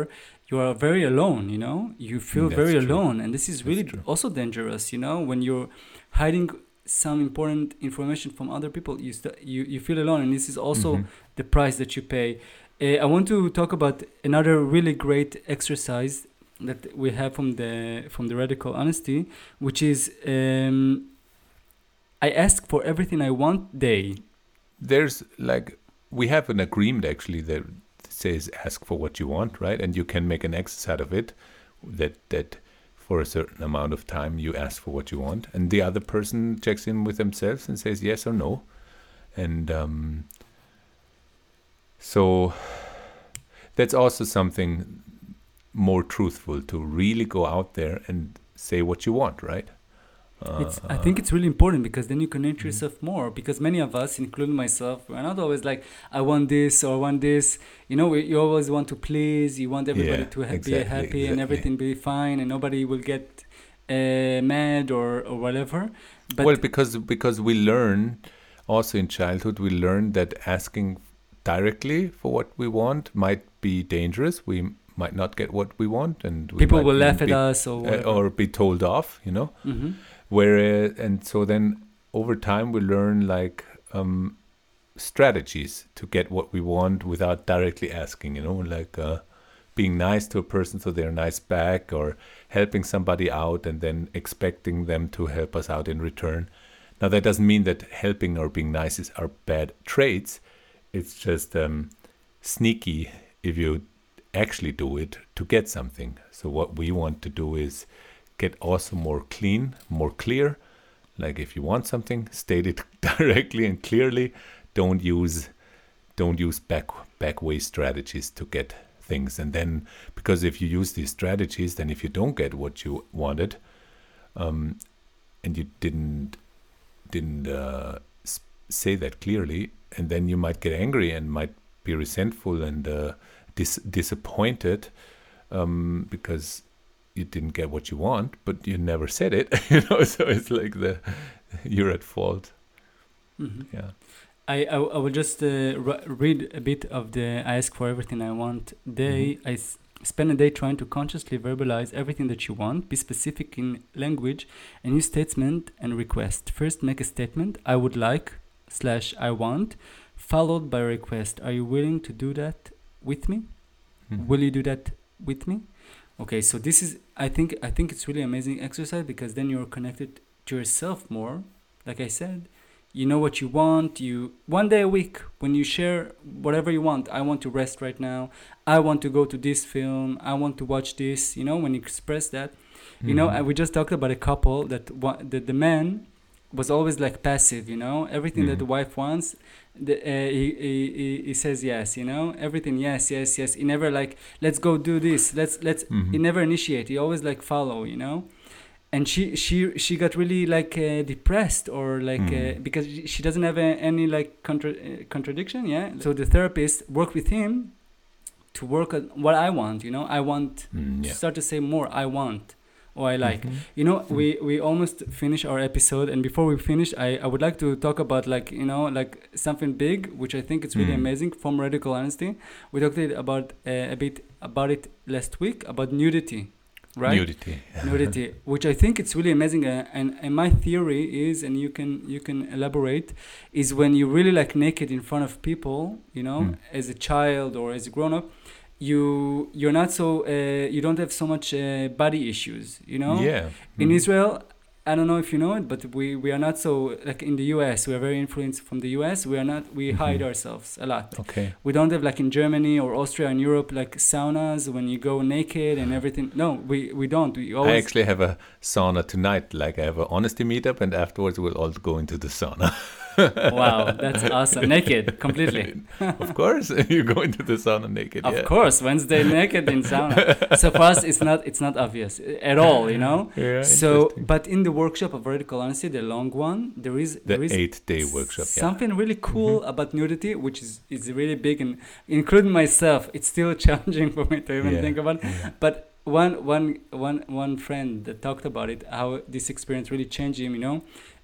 you are very alone. You know, you feel That's very true. alone, and this is really also dangerous. You know, when you're hiding some important information from other people, you st- you, you feel alone, and this is also mm-hmm. the price that you pay. Uh, I want to talk about another really great exercise that we have from the from the Radical Honesty, which is um, I ask for everything I want day. There's like, we have an agreement actually that says ask for what you want, right? And you can make an exercise out of it that that for a certain amount of time you ask for what you want, and the other person checks in with themselves and says yes or no. And um, so that's also something more truthful, to really go out there and say what you want, right? Uh, it's, I think it's really important, because then you connect mm-hmm. yourself more, because many of us, including myself, we're not always like, I want this or I want this. You know, we, you always want to please. You want everybody yeah, to ha- exactly, be happy exactly. and everything be fine and nobody will get uh, mad or, or whatever. But well, because because we learn also in childhood, we learn that asking directly for what we want might be dangerous. We might not get what we want, and we people will laugh be, at us or uh, or be told off, you know. Mm-hmm. Whereas, and so then over time we learn like um, strategies to get what we want without directly asking, you know, like uh, being nice to a person so they're nice back, or helping somebody out and then expecting them to help us out in return. Now, that doesn't mean that helping or being nice is our bad traits. It's just um, sneaky if you actually do it to get something. So what we want to do is get also more clean, more clear. Like if you want something, state it directly and clearly. Don't use, don't use back back way strategies to get things. And then, because if you use these strategies, then if you don't get what you wanted, um, and you didn't didn't uh, say that clearly, and then you might get angry and might be resentful and uh, dis- disappointed um, because you didn't get what you want, but you never said it, you know. So it's like the you're at fault. Mm-hmm. Yeah. I, I I will just uh, r- read a bit of the I ask for everything I want day. Mm-hmm. I s- spend a day trying to consciously verbalize everything that you want. Be specific in language and use statement and request. First, make a statement. I would like slash I want, followed by a request. Are you willing to do that with me? Mm-hmm. Will you do that with me? Okay, so this is, I think, I think it's really amazing exercise, because then you're connected to yourself more. Like I said, you know what you want. You one day a week when you share whatever you want. I want to rest right now. I want to go to this film. I want to watch this. You know, when you express that, mm-hmm. you know, and we just talked about a couple that wa- that the man was always like passive. You know, everything mm-hmm. that the wife wants, the, uh, he, he he says yes, you know, everything yes yes yes. He never like, let's go do this, let's let's mm-hmm. he never initiate, he always like follow, you know. And she she she got really like uh, depressed or like mm-hmm. uh, because she doesn't have a, any like contra- uh, contradiction. Yeah, so the therapist worked with him to work on what I want, you know. I want mm, yeah. to start to say more I want or I like, mm-hmm. you know, mm-hmm. we, we almost finish our episode. And before we finish, I, I would like to talk about like, you know, like something big, which I think it's really mm-hmm. amazing from Radical Honesty. We talked about uh, a bit about it last week, about nudity, right? Nudity. Nudity, which I think it's really amazing. Uh, and, and my theory is, and you can, you can elaborate, is when you really like naked in front of people, you know, mm. as a child or as a grown up, you you're not so uh, you don't have so much uh, body issues, you know. Yeah. Mm. In Israel, I don't know if you know it, but we, we are not so like in the U S. We are very influenced from the U S. We are not we mm-hmm. hide ourselves a lot. Okay. We don't have like in Germany or Austria and Europe like saunas when you go naked and everything. No, we, we don't. We always. I actually have a sauna tonight. Like I have an honesty meetup, and afterwards we'll all go into the sauna. Wow, that's awesome. Naked, completely. Of course, you go into the sauna naked. Of yeah. course, Wednesday naked in sauna. So for us, it's not it's not obvious at all, you know. Yeah, so, but in the workshop of Radical Honesty, the long one, there is the there is eight-day workshop. Something yeah. really cool mm-hmm. about nudity, which is, is really big, and including myself, it's still challenging for me to even yeah. think about. Yeah. But one one one one friend that talked about it, how this experience really changed him, you know.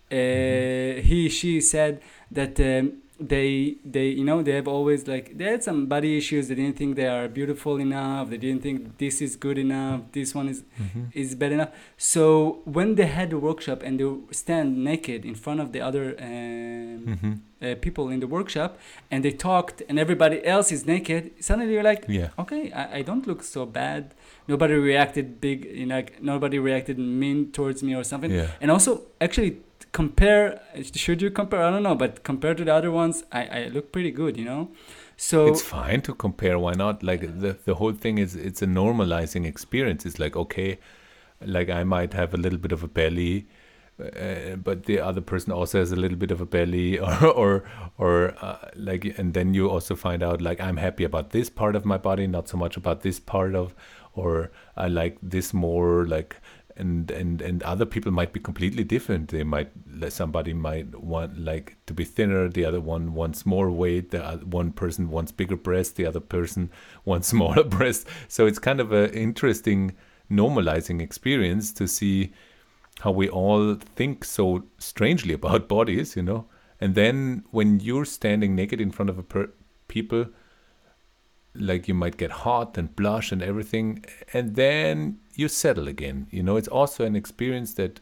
Uh, he she said that um, they they you know they have always like they had some body issues. They didn't think they are beautiful enough. They didn't think this is good enough. This one is mm-hmm. is bad enough. So when they had the workshop and they stand naked in front of the other um, mm-hmm. uh, people in the workshop and they talked and everybody else is naked, suddenly you're like, yeah. okay, I, I don't look so bad. Nobody reacted big, you know, like nobody reacted mean towards me or something. Yeah. And also actually. Compare, should you compare? I don't know, but compared to the other ones, I, I look pretty good, you know? So it's fine to compare. Why not? Like the, the whole thing is, it's a normalizing experience. It's like, okay, like I might have a little bit of a belly, uh, but the other person also has a little bit of a belly or, or, or uh, like, and then you also find out like, I'm happy about this part of my body, not so much about this part of, or I like this more like, And, and and other people might be completely different. They might somebody might want like to be thinner. The other one wants more weight. The other, one person wants bigger breasts. The other person wants smaller breasts. So it's kind of an interesting normalizing experience to see how we all think so strangely about bodies, you know. And then when you're standing naked in front of a per- people, like you might get hot and blush and everything, and then you settle again, you know. It's also an experience that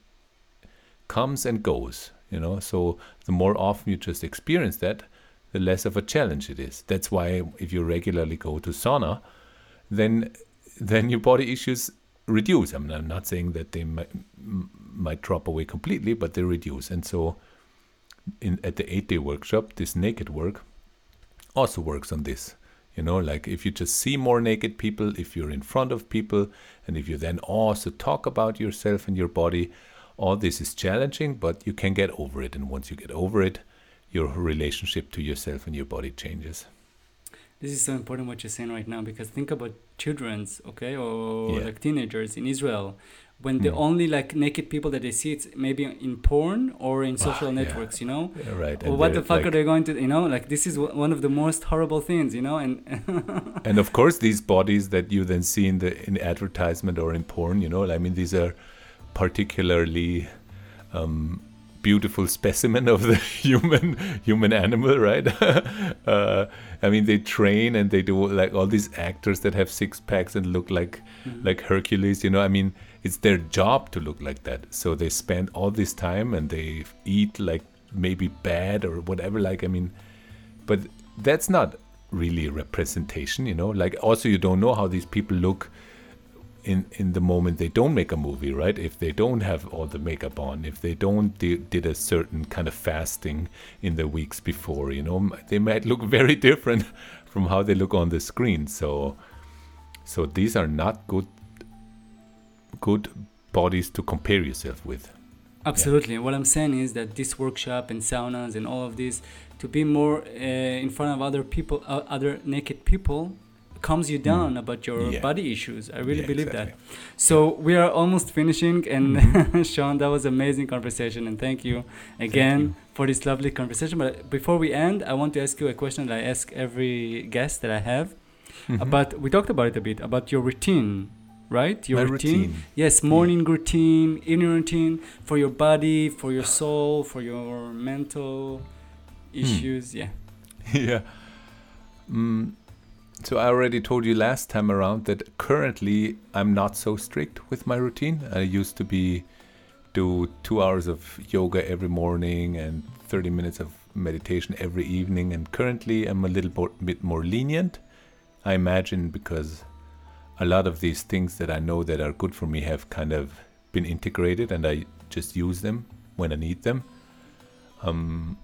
comes and goes, you know. So the more often you just experience that, the less of a challenge it is. That's why if you regularly go to sauna, then then your body issues reduce. I mean, I'm not saying that they might, might drop away completely, but they reduce. And so in at the eight-day workshop, this naked work also works on this. You know, like if you just see more naked people, if you're in front of people, and if you then also talk about yourself and your body, all this is challenging, but you can get over it. And once you get over it, your relationship to yourself and your body changes. This is so important what you're saying right now, because think about children's, okay, or yeah. like teenagers in Israel. When the mm. only like naked people that they see, it's maybe in porn or in social ah, networks, yeah. you know? Yeah, right. Or and what the fuck like, are they going to, you know? Like this is w- one of the most horrible things, you know? And and of course, these bodies that you then see in the in advertisement or in porn, you know? I mean, these are particularly um, beautiful specimen of the human human animal, right? uh, I mean, they train and they do like all these actors that have six packs and look like mm-hmm. like Hercules, you know? I mean. It's their job to look like that. So they spend all this time and they eat like maybe bad or whatever. Like, I mean, but that's not really representation, you know? Like also you don't know how these people look in, in the moment they don't make a movie, right? If they don't have all the makeup on, if they don't de- did a certain kind of fasting in the weeks before, you know, they might look very different from how they look on the screen. So, so these are not good good bodies to compare yourself with. Absolutely. Yeah. What I'm saying is that this workshop and saunas and all of this, to be more uh, in front of other people, uh, other naked people, calms you down mm. about your yeah. body issues. I really yeah, believe exactly. that. So we are almost finishing. And mm-hmm. Sean, that was an amazing conversation. And thank you again thank you. for this lovely conversation. But before we end, I want to ask you a question that I ask every guest that I have. Mm-hmm. About, we talked about it a bit, about your routine. Right? Your routine. routine. Yes, morning yeah. routine, evening routine for your body, for your soul, for your mental issues. Hmm. Yeah. yeah. Mm. So I already told you last time around that currently I'm not so strict with my routine. I used to be do two hours of yoga every morning and thirty minutes of meditation every evening. And currently I'm a little bo- bit more lenient, I imagine, because a lot of these things that I know that are good for me have kind of been integrated and I just use them when I need them. Um,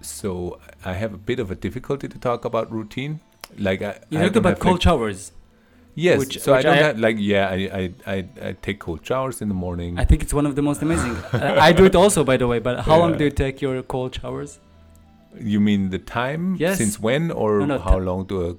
so I have a bit of a difficulty to talk about routine. Like I, You talked about cold like, showers. Yes. Which, so which I don't I, have like, yeah, I, I, I, I take cold showers in the morning. I think it's one of the most amazing. I, I do it also, by the way, but how yeah. long do you take your cold showers? You mean the time? Yes. Since when or no, no, how t- long do a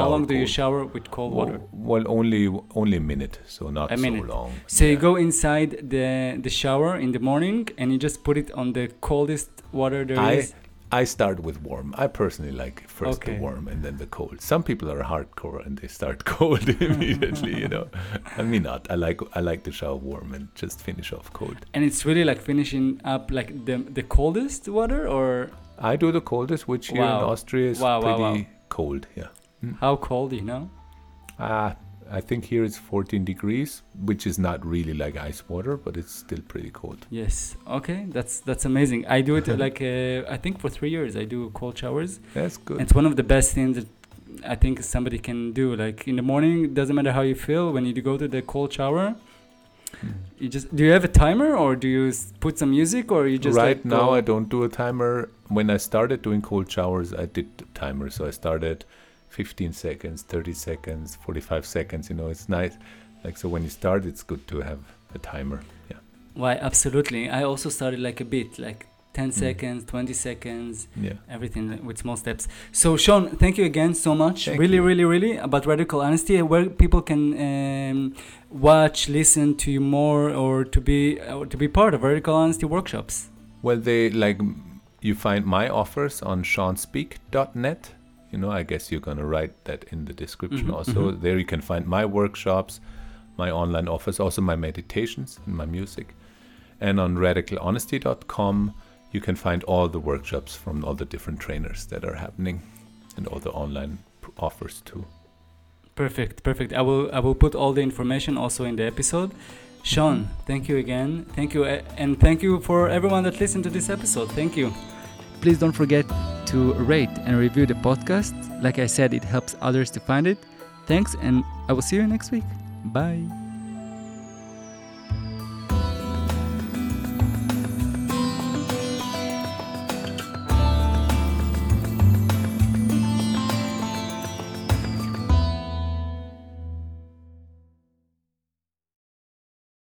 How long do cold. you shower with cold water? Well, well, only only a minute, so not a minute. so long. So yeah. you go inside the the shower in the morning and you just put it on the coldest water there I, is? I start with warm. I personally like first okay. the warm and then the cold. Some people are hardcore and they start cold immediately, you know. I mean, not. I like I like to shower warm and just finish off cold. And it's really like finishing up like the the coldest water or... I do the coldest, which here wow. in Austria is wow, pretty wow, wow. cold. Yeah. Mm. How cold, you know? Uh, I think here it's fourteen degrees, which is not really like ice water, but it's still pretty cold. Yes. Okay. That's that's amazing. I do it like, uh, I think for three years, I do cold showers. That's good. It's one of the best things that I think somebody can do. Like in the morning, it doesn't matter how you feel. When you go to the cold shower, mm. you just, do you have a timer or do you put some music or you just right like now go? I don't do a timer. When I started doing cold showers, I did the timer. So I started fifteen seconds, thirty seconds, forty-five seconds, you know, it's nice. Like, so when you start, it's good to have a timer. Yeah. Why? Absolutely. I also started like a bit, like ten mm. seconds, twenty seconds, yeah. everything with small steps. So Sean, thank you again so much. Thank really, you. really, really about Radical Honesty, where people can um, watch, listen to you more or to be, or to be part of Radical Honesty workshops. Well, they like, you find my offers on sean speak dot net. You know, I guess you're going to write that in the description mm-hmm, also. Mm-hmm. There you can find my workshops, my online offers, also my meditations and my music. And on radical honesty dot com, you can find all the workshops from all the different trainers that are happening and all the online pr- offers too. Perfect, perfect. I will, I will put all the information also in the episode. Sean, thank you again. Thank you. And thank you for everyone that listened to this episode. Thank you. Please don't forget to rate and review the podcast. Like I said, it helps others to find it. Thanks, and I will see you next week. Bye.